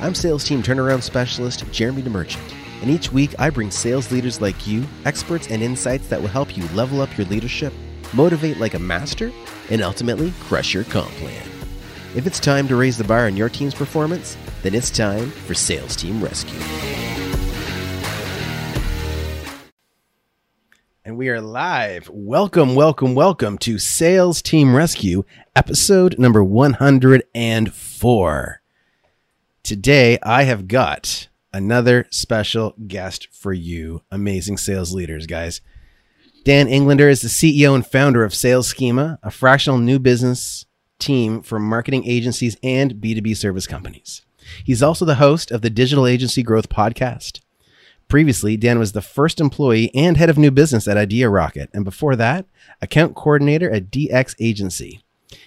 I'm Sales Team Turnaround Specialist Jeremy DeMerchant, and each week I bring sales leaders like you, experts and insights that will help you level up your leadership, motivate like a master, and ultimately crush your comp plan. If it's time to raise the bar on your team's performance, then it's time for Sales Team Rescue. And we are live. Welcome to Sales Team Rescue, episode number 104. Today, I have got another special guest for you, amazing sales leaders, guys. Dan Englander is the CEO and founder of Sales Schema, a fractional new business team for marketing agencies and B2B service companies. He's also the host of the Digital Agency Growth Podcast. Previously, Dan was the first employee and head of new business at Idea Rocket, and before that, account coordinator at DX Agency.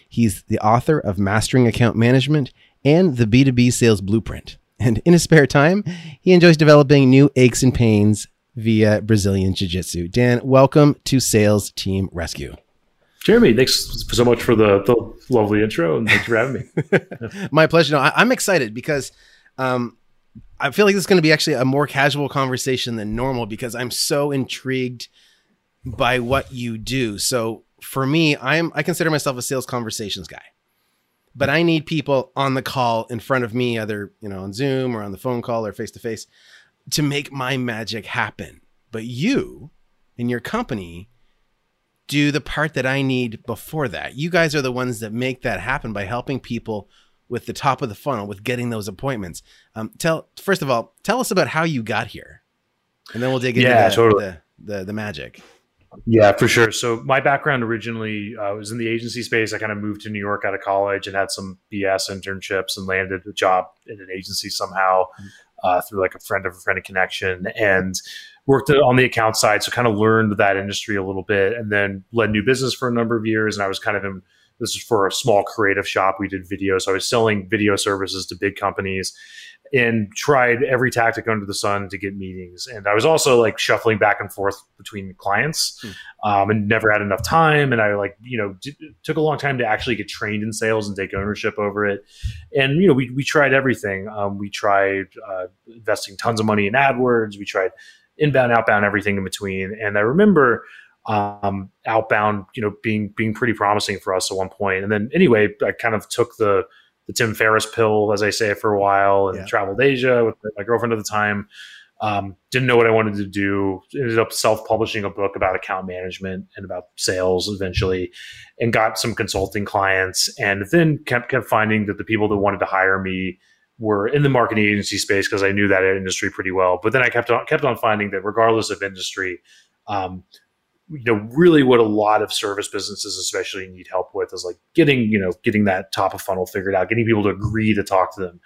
He's the author of Mastering Account Management and the B2B Sales Blueprint. And in his spare time, he enjoys developing new aches and pains via Brazilian Jiu-Jitsu. Dan, welcome to Sales Team Rescue. Jeremy, thanks so much for the lovely intro, and thanks for having me. My pleasure. No, I'm excited because I feel like this is going to be actually a more casual conversation than normal because I'm so intrigued by what you do. So for me, I consider myself a sales conversations guy, but I need people on the call in front of me, either, you know, on Zoom or on the phone call or face to face, to make my magic happen. But you and your company do the part that I need before that. You guys are the ones that make that happen by helping people with the top of the funnel, with getting those appointments. First of all, tell us about how you got here, and then we'll dig into the magic. Yeah, for sure. So my background originally was in the agency space. I kind of moved to New York out of college and had some BS internships and landed a job in an agency somehow through like a friend connection, and worked on the account side. So kind of learned that industry a little bit, and then led new business for a number of years. And I was kind of in, this is for a small creative shop. We did video. So I was selling video services to big companies and tried every tactic under the sun to get meetings. And I was also like shuffling back and forth between clients and never had enough time. And I took a long time to actually get trained in sales and take ownership over it. And, you know, we tried everything. We tried investing tons of money in AdWords. We tried inbound, outbound, everything in between. And I remember outbound, you know, being pretty promising for us at one point. And then anyway, I kind of took the Tim Ferriss pill, as I say, for a while, and traveled Asia with my girlfriend at the time. Didn't know what I wanted to do. Ended up self-publishing a book about account management and about sales eventually, and got some consulting clients, and then kept finding that the people that wanted to hire me were in the marketing agency space because I knew that industry pretty well. But then I kept on finding that regardless of industry, you know, really what a lot of service businesses especially need help with is like getting that top of funnel figured out, getting people to agree to talk to them.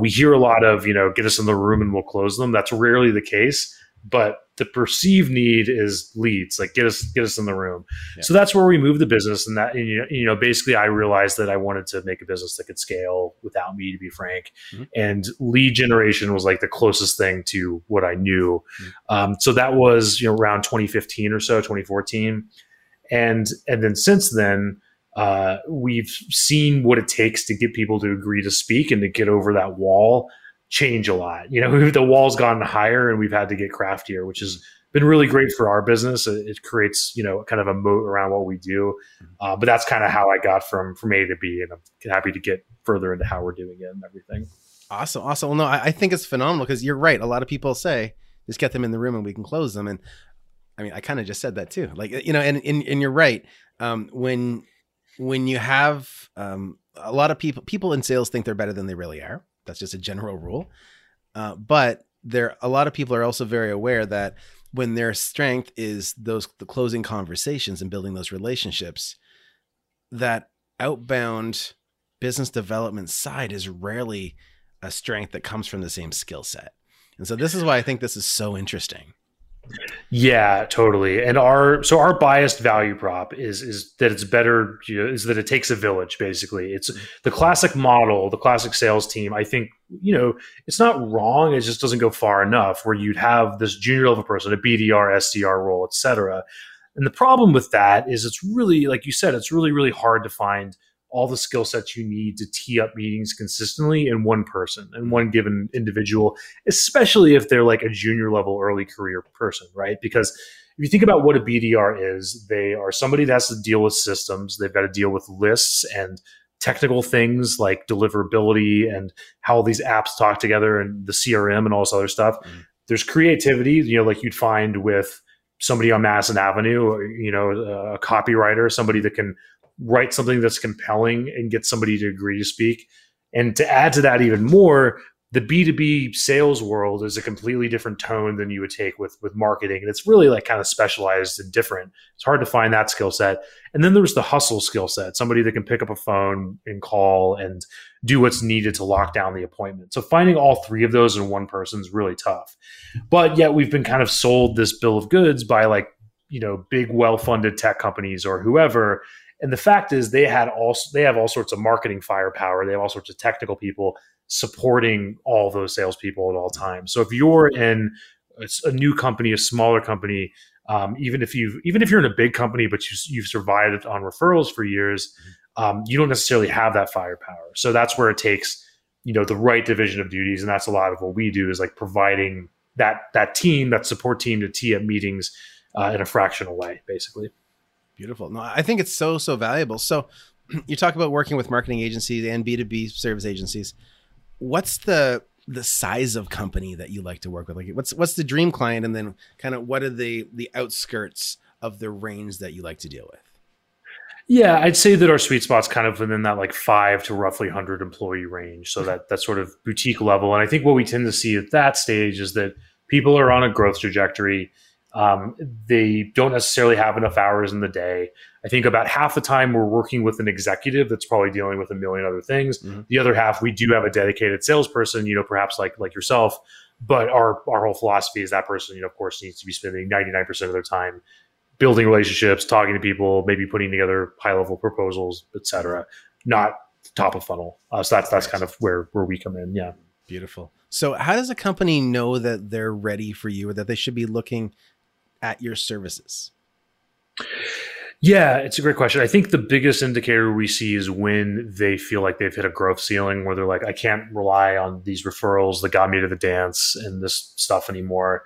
We hear a lot of, you know, get us in the room and we'll close them. That's rarely the case, but the perceived need is leads, like get us in the room. Yeah. So that's where we moved the business. And that, you know, basically I realized that I wanted to make a business that could scale without me, to be frank. Mm-hmm. And lead generation was like the closest thing to what I knew. Mm-hmm. So that was, you know, around 2015 or so, 2014. And then since then, we've seen what it takes to get people to agree to speak and to get over that wall change a lot. You know, the wall's gotten higher and we've had to get craftier, which has been really great for our business. It creates, you know, kind of a moat around what we do. But that's kind of how I got from A to B, and I'm happy to get further into how we're doing it and everything. Awesome. Well, no, I think it's phenomenal because you're right. A lot of people say, just get them in the room and we can close them. And I mean, I kind of just said that too, like, you know, and you're right. When you have a lot of people in sales think they're better than they really are. That's just a general rule. But a lot of people are also very aware that when their strength is the closing conversations and building those relationships, that outbound business development side is rarely a strength that comes from the same skill set. And so this is why I think this is so interesting. Yeah, totally. And our biased value prop is that it's better, you know, is that it takes a village, basically. It's the classic model, the classic sales team. I think, you know, it's not wrong. It just doesn't go far enough where you'd have this junior level person, a BDR, SDR role, et cetera. And the problem with that is it's really, like you said, it's really, really hard to find all the skill sets you need to tee up meetings consistently in one person, in one given individual, especially if they're like a junior level early career person, right? Because if you think about what a BDR is, they are somebody that has to deal with systems. They've got to deal with lists and technical things like deliverability and how these apps talk together and the CRM and all this other stuff. Mm-hmm. There's creativity, you know, like you'd find with somebody on Madison Avenue, or, you know, a copywriter, somebody that can write something that's compelling and get somebody to agree to speak. And to add to that even more, the B2B sales world is a completely different tone than you would take with marketing. And it's really like kind of specialized and different. It's hard to find that skill set. And then there's the hustle skill set, somebody that can pick up a phone and call and do what's needed to lock down the appointment. So finding all three of those in one person is really tough. But yet we've been kind of sold this bill of goods by, like, you know, big, well-funded tech companies or whoever. And the fact is they have all sorts of marketing firepower. They have all sorts of technical people supporting all those salespeople at all times. So if you're in a new company, a smaller company, even if you're in a big company, but you've survived on referrals for years, you don't necessarily have that firepower. So that's where it takes, you know, the right division of duties. And that's a lot of what we do, is like providing that team, that support team, to tee up meetings in a fractional way, basically. Beautiful. No, I think it's so valuable. So you talk about working with marketing agencies and B2B service agencies. What's the size of company that you like to work with? Like, what's the dream client, and then kind of what are the outskirts of the range that you like to deal with? Yeah, I'd say that our sweet spot's kind of within that like 5 to roughly 100 employee range. So that sort of boutique level. And I think what we tend to see at that stage is that people are on a growth trajectory. They don't necessarily have enough hours in the day. I think about half the time we're working with an executive that's probably dealing with a million other things. Mm-hmm. The other half, we do have a dedicated salesperson, you know, perhaps like yourself, but our whole philosophy is that person, you know, of course, needs to be spending 99% of their time building relationships, talking to people, maybe putting together high-level proposals, et cetera, not top of funnel. So that's kind of where we come in. Yeah. Beautiful. So how does a company know that they're ready for you, or that they should be looking at your services? Yeah, it's a great question. I think the biggest indicator we see is when they feel like they've hit a growth ceiling, where they're like, I can't rely on these referrals that got me to the dance and this stuff anymore.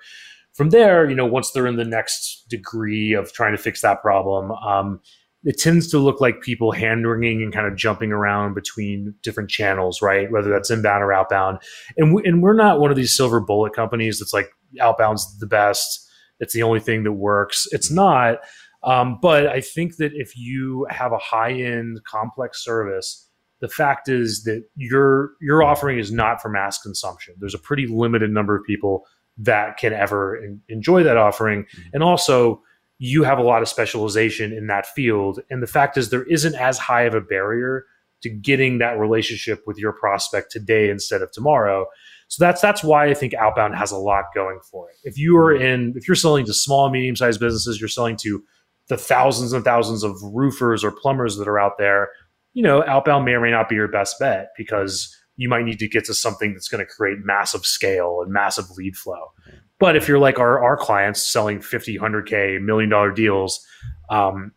From there, you know, once they're in the next degree of trying to fix that problem, it tends to look like people hand-wringing and kind of jumping around between different channels, right? Whether that's inbound or outbound. And we're not one of these silver bullet companies that's like, outbound's the best, it's the only thing that works. It's not. But I think that if you have a high-end complex service, the fact is that your offering is not for mass consumption. There's a pretty limited number of people that can ever enjoy that offering. Mm-hmm. And also, you have a lot of specialization in that field. And the fact is, there isn't as high of a barrier to getting that relationship with your prospect today instead of tomorrow. So that's why I think outbound has a lot going for it. If you're selling to small and medium-sized businesses, you're selling to the thousands and thousands of roofers or plumbers that are out there, you know, outbound may or may not be your best bet, because you might need to get to something that's going to create massive scale and massive lead flow. But if you're like our clients selling 50, 100K, $1 million deals,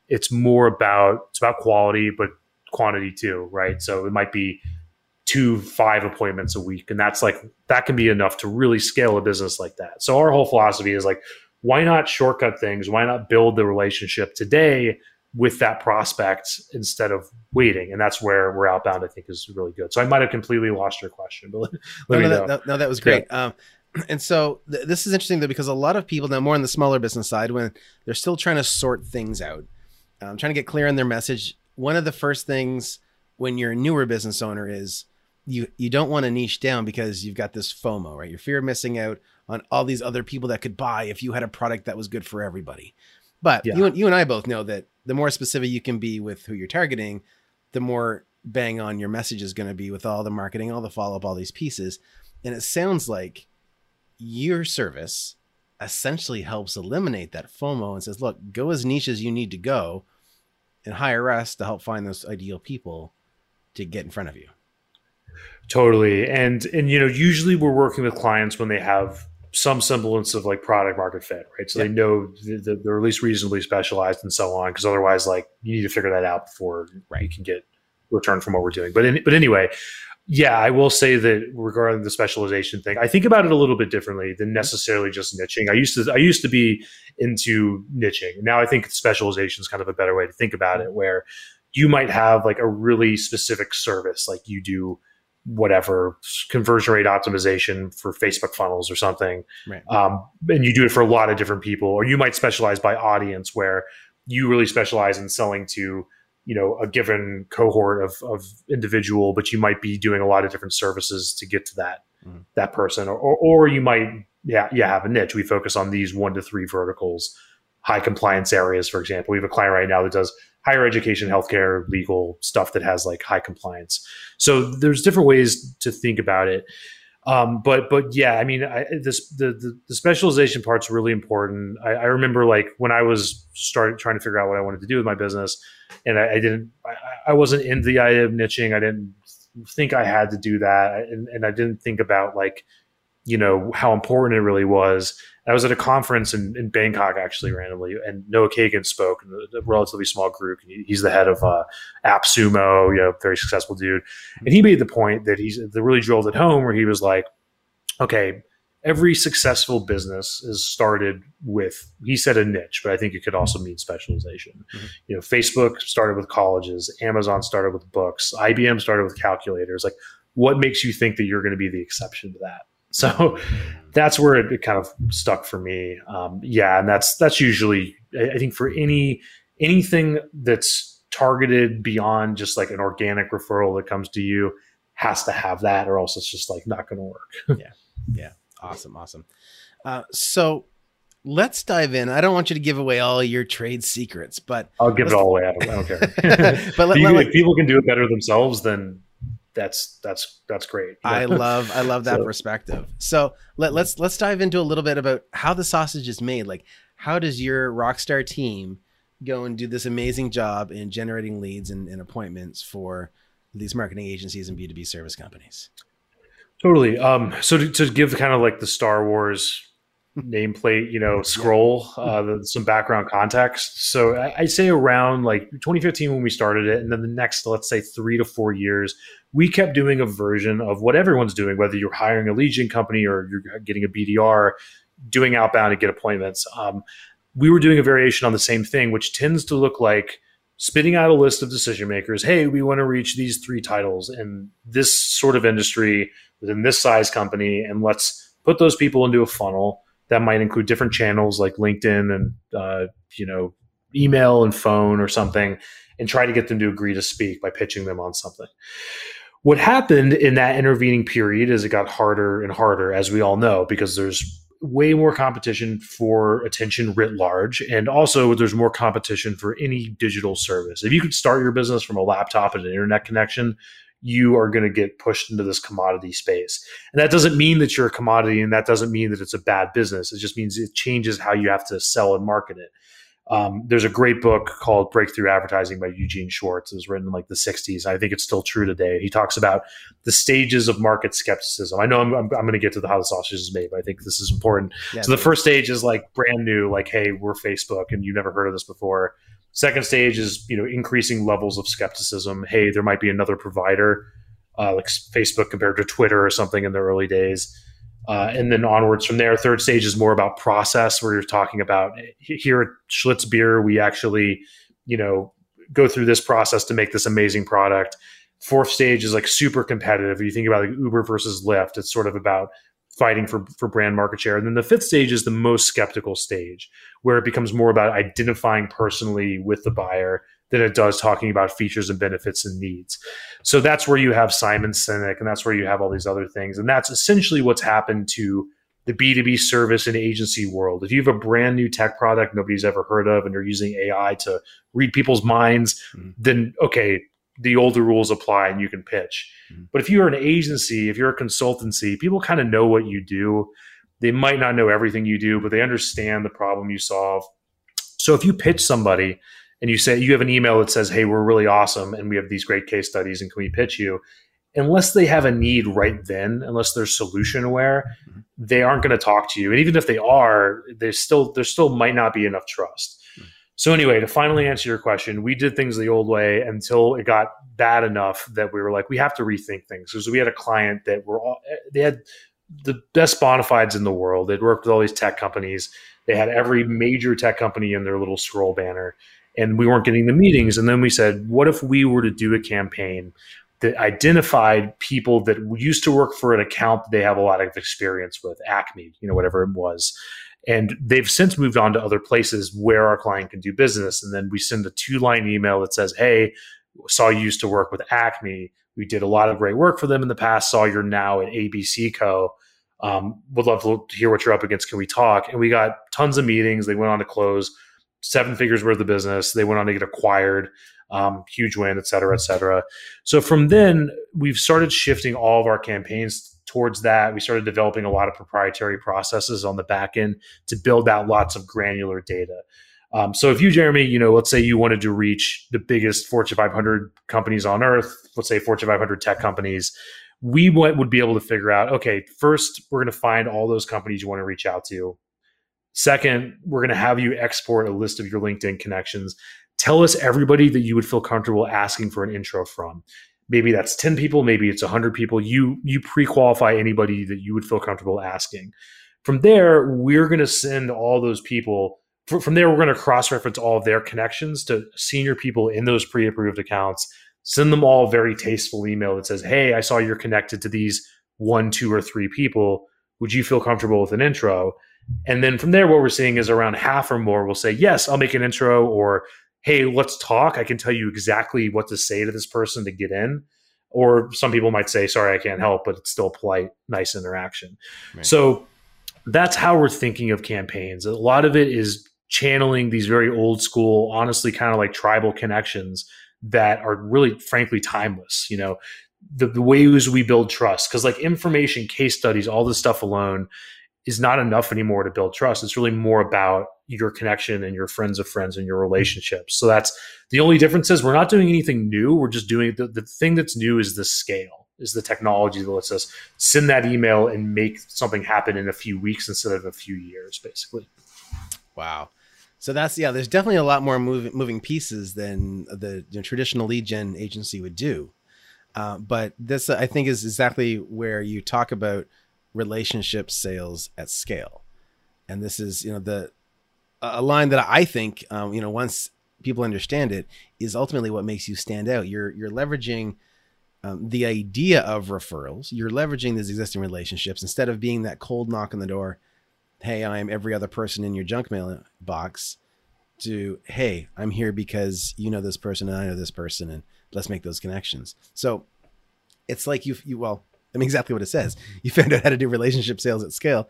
it's about quality, but quantity too, right? So it might be 2-5 appointments a week. And that's like, that can be enough to really scale a business like that. So our whole philosophy is like, why not shortcut things? Why not build the relationship today with that prospect instead of waiting? And that's where we're outbound, I think, is really good. So I might've completely lost your question, but let me know. That was great. Yeah. And so this is interesting, though, because a lot of people now, more on the smaller business side, when they're still trying to sort things out, trying to get clear on their message. One of the first things when you're a newer business owner is you don't want to niche down, because you've got this FOMO, right? Your fear of missing out on all these other people that could buy if you had a product that was good for everybody. But yeah, you and I both know that the more specific you can be with who you're targeting, the more bang on your message is going to be, with all the marketing, all the follow-up, all these pieces. And it sounds like your service essentially helps eliminate that FOMO and says, look, go as niche as you need to go, and hire us to help find those ideal people to get in front of you. Totally. And, you know, usually we're working with clients when they have some semblance of like product market fit, right? So yeah, they know they're at least reasonably specialized and so on, because otherwise, like, you need to figure that out before, right, you can get return from what we're doing. But anyway, yeah, I will say that regarding the specialization thing, I think about it a little bit differently than necessarily just niching. I used to be into niching. Now I think specialization is kind of a better way to think about it, where you might have like a really specific service, like you do whatever conversion rate optimization for Facebook funnels or something. Right. And you do it for a lot of different people, or you might specialize by audience, where you really specialize in selling to, you know, a given cohort of individual, but you might be doing a lot of different services to get to that, that person, or you might, have a niche. We focus on these 1 to 3 verticals, high compliance areas, for example. We have a client right now that does higher education, healthcare, legal stuff that has like high compliance. So there's different ways to think about it. But yeah, I mean, the specialization part's really important. I remember like when I was trying to figure out what I wanted to do with my business, and I wasn't into the idea of niching. I didn't think I had to do that. And I didn't think about like, you know, how important it really was. I was at a conference in Bangkok, actually, randomly, and Noah Kagan spoke in a relatively small group. He's the head of AppSumo, you know, very successful dude. And he made the point that that really drilled at home, where he was like, okay, every successful business is started with, he said a niche, but I think it could also mean specialization. Mm-hmm. You know, Facebook started with colleges, Amazon started with books, IBM started with calculators. Like, what makes you think that you're going to be the exception to that? So that's where it kind of stuck for me. And that's usually, I think, for anything that's targeted beyond just like an organic referral that comes to you, has to have that, or else it's just like not going to work. Yeah. Awesome. So let's dive in. I don't want you to give away all your trade secrets, but I'll give it all away. I don't care. But if people can do it better themselves, then that's great. Yeah. I love that perspective. So let's dive into a little bit about how the sausage is made. Like, how does your rockstar team go and do this amazing job in generating leads and appointments for these marketing agencies and B2B service companies? Totally. So to give kind of like the Star Wars nameplate, you know, scroll, some background context. So I'd say around like 2015 when we started it, and then the next, let's say 3 to 4 years, we kept doing a version of what everyone's doing, whether you're hiring a lead gen company or you're getting a BDR, doing outbound to get appointments. We were doing a variation on the same thing, which tends to look like spitting out a list of decision makers. Hey, we want to reach these 3 titles in this sort of industry within this size company, and let's put those people into a funnel. That might include different channels like LinkedIn and, email and phone or something, and try to get them to agree to speak by pitching them on something. What happened in that intervening period is it got harder and harder, as we all know, because there's way more competition for attention writ large. And also there's more competition for any digital service. If you could start your business from a laptop and an internet connection, you are going to get pushed into this commodity space. And that doesn't mean that you're a commodity, and that doesn't mean that it's a bad business. It just means it changes how you have to sell and market it. There's a great book called Breakthrough Advertising by Eugene Schwartz. It was written in like the 60s. I think it's still true today. He talks about the stages of market skepticism. I know I'm going to get to how the sausage is made, but I think this is important. Yeah, so the first stage is like brand new, like, hey, we're Facebook and you've never heard of this before. Second stage is, you know, increasing levels of skepticism. Hey, there might be another provider, like Facebook compared to Twitter or something in the early days. And then onwards from there. Third stage is more about process, where you're talking about, here at Schlitz Beer, we actually, you know, go through this process to make this amazing product. Fourth stage is like super competitive. You think about like Uber versus Lyft. It's sort of about fighting for brand market share. And then the fifth stage is the most skeptical stage, where it becomes more about identifying personally with the buyer than it does talking about features and benefits and needs. So that's where you have Simon Sinek, and that's where you have all these other things. And that's essentially what's happened to the B2B service and agency world. If you have a brand new tech product nobody's ever heard of, and you're using AI to read people's minds, then okay, the older rules apply and you can pitch. But if you're an agency, if you're a consultancy, people kind of know what you do. They might not know everything you do, but they understand the problem you solve. So if you pitch somebody and you say, you have an email that says, hey, we're really awesome and we have these great case studies and can we pitch you? Unless they have a need right then, unless they're solution aware, they aren't going to talk to you. And even if they are, there still might not be enough trust. So anyway, to finally answer your question, we did things the old way until it got bad enough that we were like, we have to rethink things. Because we had a client that they had the best bonafides in the world. They'd worked with all these tech companies. They had every major tech company in their little scroll banner, and we weren't getting the meetings. And then we said, what if we were to do a campaign that identified people that used to work for an account that they have a lot of experience with, Acme, whatever it was. And they've since moved on to other places where our client can do business. And then we send a 2-line email that says, hey, saw you used to work with Acme. We did a lot of great work for them in the past. Saw you're now at ABC Co. Would love to hear what you're up against. Can we talk? And we got tons of meetings. They went on to close 7 figures worth of business. They went on to get acquired, huge win, et cetera, et cetera. So from then, we've started shifting all of our campaigns towards that. We started developing a lot of proprietary processes on the back end to build out lots of granular data. So if you, Jeremy, let's say you wanted to reach the biggest Fortune 500 companies on earth, let's say Fortune 500 tech companies, we would be able to figure out, okay, first, we're going to find all those companies you want to reach out to. Second, we're going to have you export a list of your LinkedIn connections. Tell us everybody that you would feel comfortable asking for an intro from. Maybe that's 10 people, maybe it's 100 people. You pre-qualify anybody that you would feel comfortable asking. From there, we're going to send all those people. From there, we're going to cross-reference all of their connections to senior people in those pre-approved accounts, send them all a very tasteful email that says, hey, I saw you're connected to these 1, 2, or 3 people. Would you feel comfortable with an intro? And then from there, what we're seeing is around half or more will say, yes, I'll make an intro, or, hey, let's talk. I can tell you exactly what to say to this person to get in. Or some people might say, sorry, I can't help, but it's still polite, nice interaction. Right. So that's how we're thinking of campaigns. A lot of it is channeling these very old school, honestly, kind of like tribal connections that are really, frankly, timeless. The ways we build trust, because like information, case studies, all this stuff alone is not enough anymore to build trust. It's really more about your connection and your friends of friends and your relationships. So that's the only difference is we're not doing anything new. We're just doing the thing that's new is the scale, is the technology that lets us send that email and make something happen in a few weeks instead of a few years, basically. Wow. So that's, there's definitely a lot more moving pieces than the traditional lead gen agency would do. But this, I think, is exactly where you talk about relationship sales at scale. And this is, a line that I think, once people understand it, is ultimately what makes you stand out. You're leveraging the idea of referrals. You're leveraging these existing relationships instead of being that cold knock on the door. Hey, I am every other person in your junk mail box. To, hey, I'm here because you know this person and I know this person, and let's make those connections. So it's like exactly what it says. You found out how to do relationship sales at scale.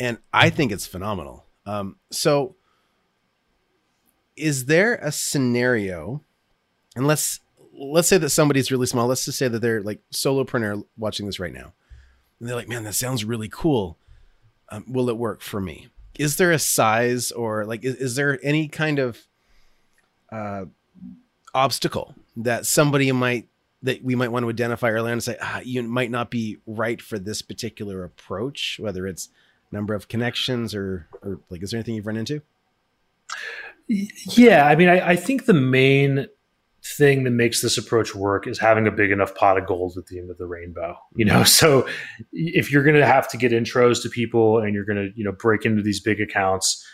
And I think it's phenomenal. So is there a scenario, and let's say that somebody's really small. Let's just say that they're like solopreneur watching this right now. And they're like, man, that sounds really cool. Will it work for me? Is there a size or is there any kind of obstacle that we might want to identify early on and say, you might not be right for this particular approach, whether it's number of connections or is there anything you've run into? Yeah. I mean, I think the main thing that makes this approach work is having a big enough pot of gold at the end of the rainbow, So if you're going to have to get intros to people and you're going to, break into these big accounts,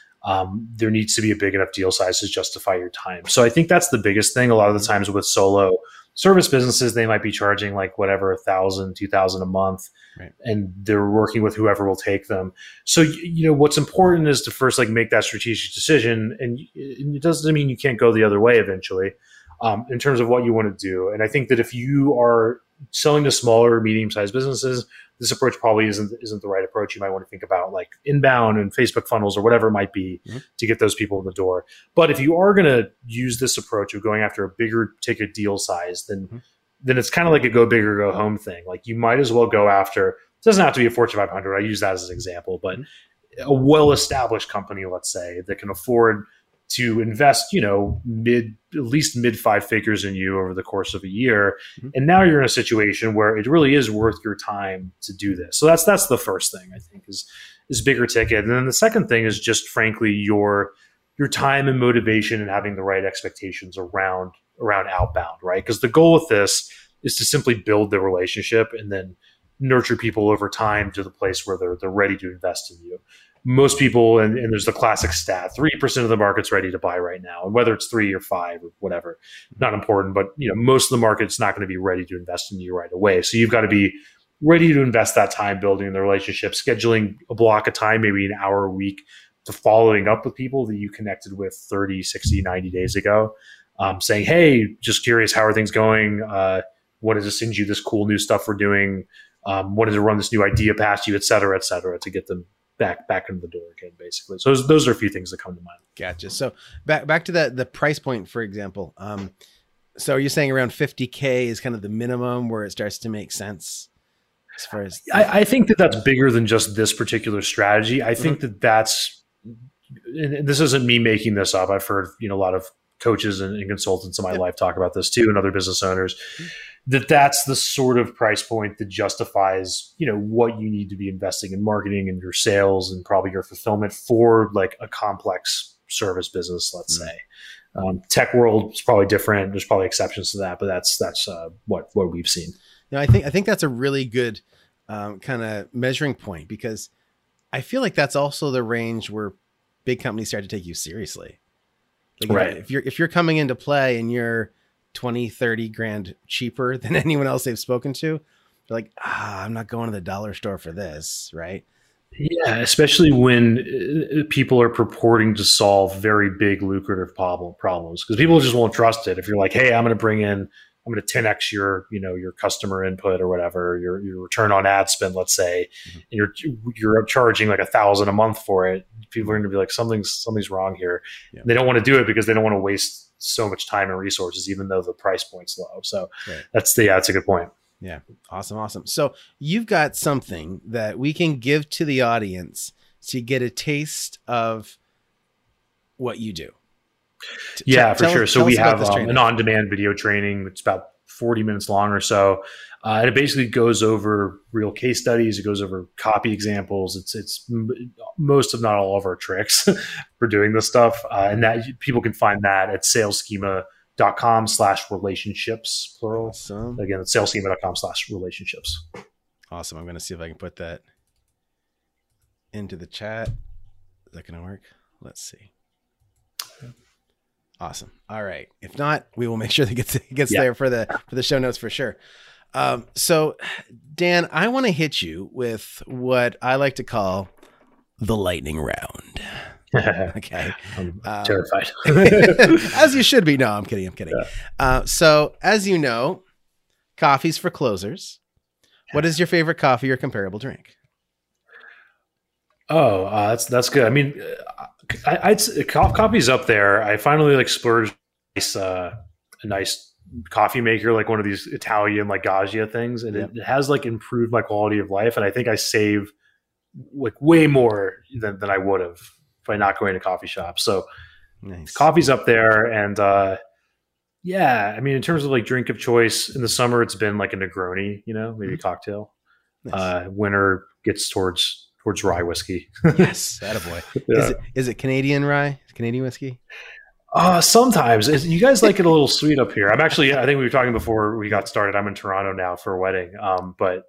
there needs to be a big enough deal size to justify your time. So I think that's the biggest thing. A lot of the times with solo service businesses, they might be charging $1,000, $2,000 a month, right? And they're working with whoever will take them. So, what's important is to first make that strategic decision. And it doesn't mean you can't go the other way eventually, in terms of what you want to do. And I think that if you are selling to smaller, medium-sized businesses, this approach probably isn't the right approach. You might want to think about inbound and Facebook funnels or whatever it might be to get those people in the door. But if you are going to use this approach of going after a bigger ticket deal size, then it's kind of like a go big or go home thing. You might as well go after, it doesn't have to be a Fortune 500. I use that as an example, but a well-established company, let's say, that can afford to invest, at least mid 5 figures in you over the course of a year. And now you're in a situation where it really is worth your time to do this. So that's the first thing I think is bigger ticket. And then the second thing is just frankly, your time and motivation and having the right expectations around around outbound, right? Because the goal with this is to simply build the relationship and then nurture people over time to the place where they're ready to invest in you. Most people, and there's the classic stat, 3% of the market's ready to buy right now. And whether it's 3 or 5 or whatever, not important, but you know, most of the market's not going to be ready to invest in you right away. So you've got to be ready to invest that time building the relationship, scheduling a block of time, maybe an hour a week, to following up with people that you connected with 30, 60, 90 days ago, saying, hey, just curious, how are things going? What does this send you, this cool new stuff we're doing? Wanted to run this new idea past you, et cetera, to get them back into the door again, basically. So those are a few things that come to mind. Gotcha. So back to the price point, for example. So are you saying around $50K is kind of the minimum where it starts to make sense? As far as I think that that's bigger than just this particular strategy. I think that that's, and this isn't me making this up. I've heard a lot of coaches and consultants in my life talk about this too, and other business owners, that's the sort of price point that justifies, what you need to be investing in marketing and your sales and probably your fulfillment for like a complex service business, let's say. Tech world is probably different. There's probably exceptions to that, but that's what we've seen. Now, I think that's a really good kind of measuring point, because I feel like that's also the range where big companies start to take you seriously. Like, right. If you're coming into play and you're 20, 30 grand cheaper than anyone else they've spoken to, they're like, I'm not going to the dollar store for this. Right. Yeah. Especially when people are purporting to solve very big lucrative problems, because people just won't trust it. If you're like, hey, I'm going to 10X your customer input or whatever, your return on ad spend, let's say, and you're charging like $1,000 a month for it. People are going to be like, something's wrong here. Yeah. They don't want to do it because they don't want to waste so much time and resources, even though the price point's low. So right. That's a good point. Yeah. Awesome. So you've got something that we can give to the audience to get a taste of what you do. Yeah, for sure. So we have an on-demand video training. It's about 40 minutes long or so. And it basically goes over real case studies. It goes over copy examples. It's most, if not all, of our tricks for doing this stuff. And that people can find that at saleschema.com/relationships, plural. Awesome. Again, it's saleschema.com/relationships. Awesome. I'm going to see if I can put that into the chat. Is that going to work? Let's see. Awesome. All right. If not, we will make sure that gets there for the show notes for sure. So Dan, I want to hit you with what I like to call the lightning round. Okay. I'm terrified. As you should be. No, I'm kidding. Yeah. So as you know, coffee's for closers. Yeah. What is your favorite coffee or comparable drink? Oh, that's good. I mean, coffee's up there. I finally splurged a nice coffee maker, like one of these Italian Gaggia things, and it has improved my quality of life. And I think I save way more than I would have by not going to coffee shops. So nice. Coffee's up there, and I mean, in terms of drink of choice, in the summer it's been a Negroni, maybe a cocktail. Nice. Winter gets towards rye whiskey. Yes, attaboy. Yeah. Is it Canadian rye? Canadian whiskey? Sometimes. You guys like it a little sweet up here. I think we were talking before we got started. I'm in Toronto now for a wedding. But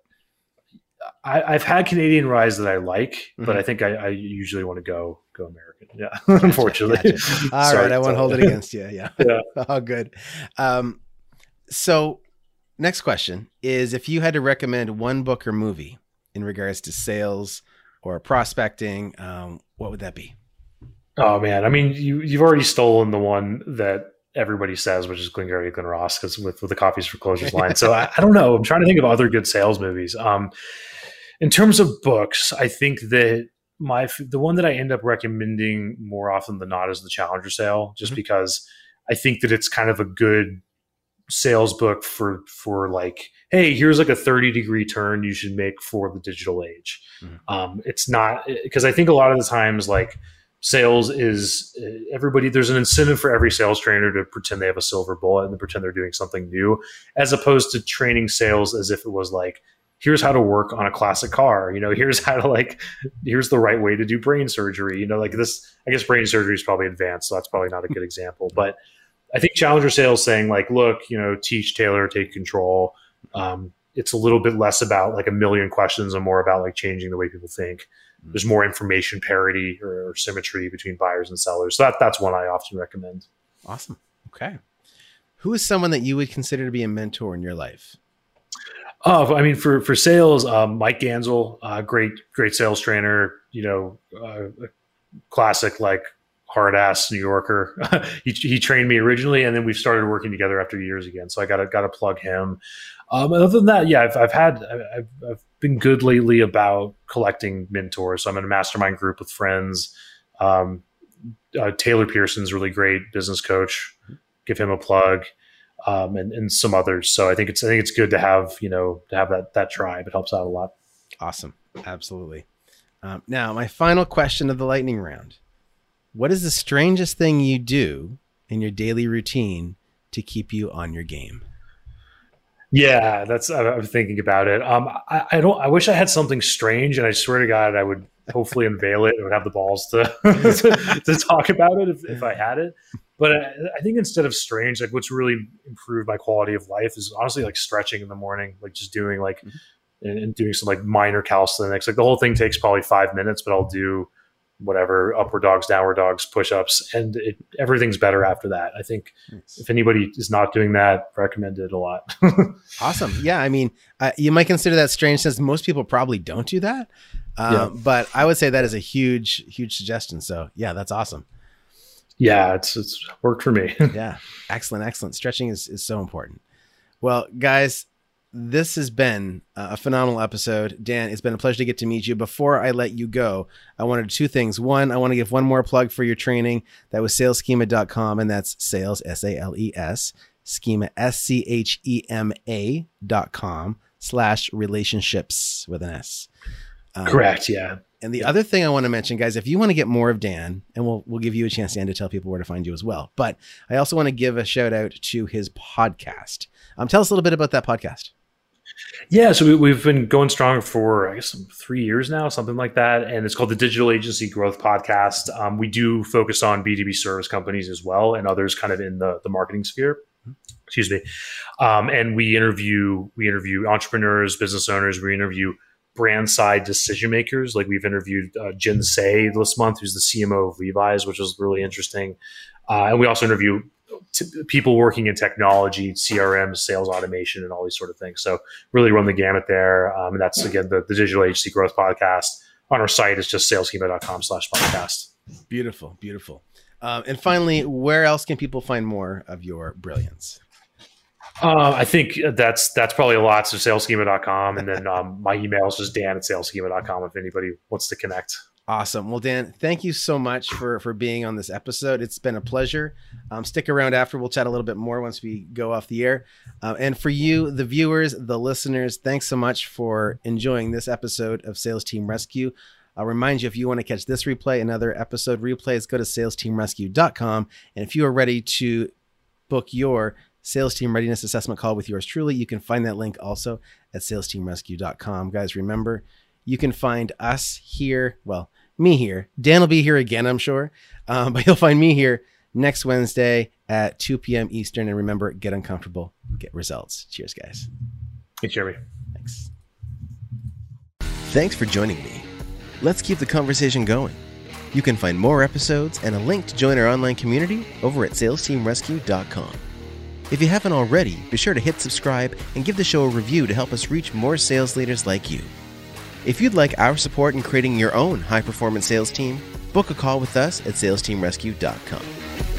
I've had Canadian ryes that I like, but I think I usually want to go American. Yeah, gotcha, unfortunately. Gotcha. All right, I won't hold it against you. Yeah. Oh, good. So next question is, if you had to recommend one book or movie in regards to sales or prospecting, what would that be? Oh man. I mean, you've already stolen the one that everybody says, which is Glengarry Glen Ross, because with the coffees for closers line. So I don't know. I'm trying to think of other good sales movies. In terms of books, I think that the one that I end up recommending more often than not is The Challenger Sale, just because I think that it's kind of a good sales book for hey, here's a 30-degree turn you should make for the digital age. It's not, because I think a lot of the times sales is everybody, there's an incentive for every sales trainer to pretend they have a silver bullet and pretend they're doing something new, as opposed to training sales as if it was here's how to work on a classic car, here's how to here's the right way to do brain surgery, this, I guess brain surgery is probably advanced, so that's probably not a good example, but I think Challenger Sale is saying like, look, you know, teach, tailor, take control. It's a little bit less about like a million questions and more about like changing the way people think. There's more information parity or symmetry between buyers and sellers. So that's one I often recommend. Awesome. Okay. Who is someone that you would consider to be a mentor in your life? Oh, I mean, for sales, Mike Gansel, great sales trainer, you know, classic, like hard ass New Yorker. he trained me originally, and then we've started working together after years again. So I gotta plug him. Other than that, yeah, I've been good lately about collecting mentors. So I'm in a mastermind group with friends. Taylor Pearson's really great business coach. Give him a plug. And some others. So I think it's good to have, you know, to have that tribe. It helps out a lot. Awesome. Absolutely. Now my final question of the lightning round, what is the strangest thing you do in your daily routine to keep you on your game? Yeah, I'm thinking about it. I wish I had something strange, and I swear to God, I would hopefully unveil it and would have the balls to talk about it if I had it. But I think instead of strange, like what's really improved my quality of life is honestly like stretching in the morning, like just doing like, and doing some like minor calisthenics. Like the whole thing takes probably 5 minutes, but I'll do whatever, upward dogs, downward dogs, push-ups, and everything's better after that. I think if anybody is not doing that, recommend it a lot. Awesome. Yeah. I mean, you might consider that strange since most people probably don't do that. But I would say that is a huge, huge suggestion. So yeah, that's awesome. Yeah, it's worked for me. Yeah. Excellent. Excellent. Stretching is so important. Well, guys, this has been a phenomenal episode. Dan, it's been a pleasure to get to meet you. Before I let you go, I wanted two things. One, I want to give one more plug for your training. That was saleschema.com, and that's sales, S-A-L-E-S, schema, schema.com/relationships with an S. Correct. Yeah. And the other thing I want to mention, guys, if you want to get more of Dan, and we'll give you a chance, Dan, to tell people where to find you as well. But I also want to give a shout out to his podcast. Tell us a little bit about that podcast. Yeah. So we've been going strong for, I guess, 3 years now, something like that. And it's called the Digital Agency Growth Podcast. We do focus on B2B service companies as well, and others kind of in the marketing sphere. Excuse me. And we interview entrepreneurs, business owners. We interview brand side decision makers. Like we've interviewed Jin Say this month, who's the CMO of Levi's, which was really interesting. And we also interview people working in technology, CRM, sales automation, and all these sort of things. So really run the gamut there. And that's, again, the Digital Agency Growth Podcast. On our site, it's just saleschema.com/podcast. Beautiful, beautiful. And finally, where else can people find more of your brilliance? I think that's probably a lot. So saleschema.com. And then my email is just dan@saleschema.com if anybody wants to connect. Awesome. Well, Dan, thank you so much for being on this episode. It's been a pleasure. Stick around after. We'll chat a little bit more once we go off the air. And for you, the viewers, the listeners, thanks so much for enjoying this episode of Sales Team Rescue. I'll remind you, if you want to catch this replay and other episode replays, go to salesteamrescue.com. And if you are ready to book your Sales Team Readiness Assessment Call with yours truly, you can find that link also at salesteamrescue.com. Guys, remember, you can find us here. Well, me here. Dan will be here again, I'm sure. But you'll find me here next Wednesday at 2 p.m. Eastern. And remember, get uncomfortable, get results. Cheers, guys. Hey, Jeremy. Thanks. Thanks for joining me. Let's keep the conversation going. You can find more episodes and a link to join our online community over at salesteamrescue.com. If you haven't already, be sure to hit subscribe and give the show a review to help us reach more sales leaders like you. If you'd like our support in creating your own high-performance sales team, book a call with us at salesteamrescue.com.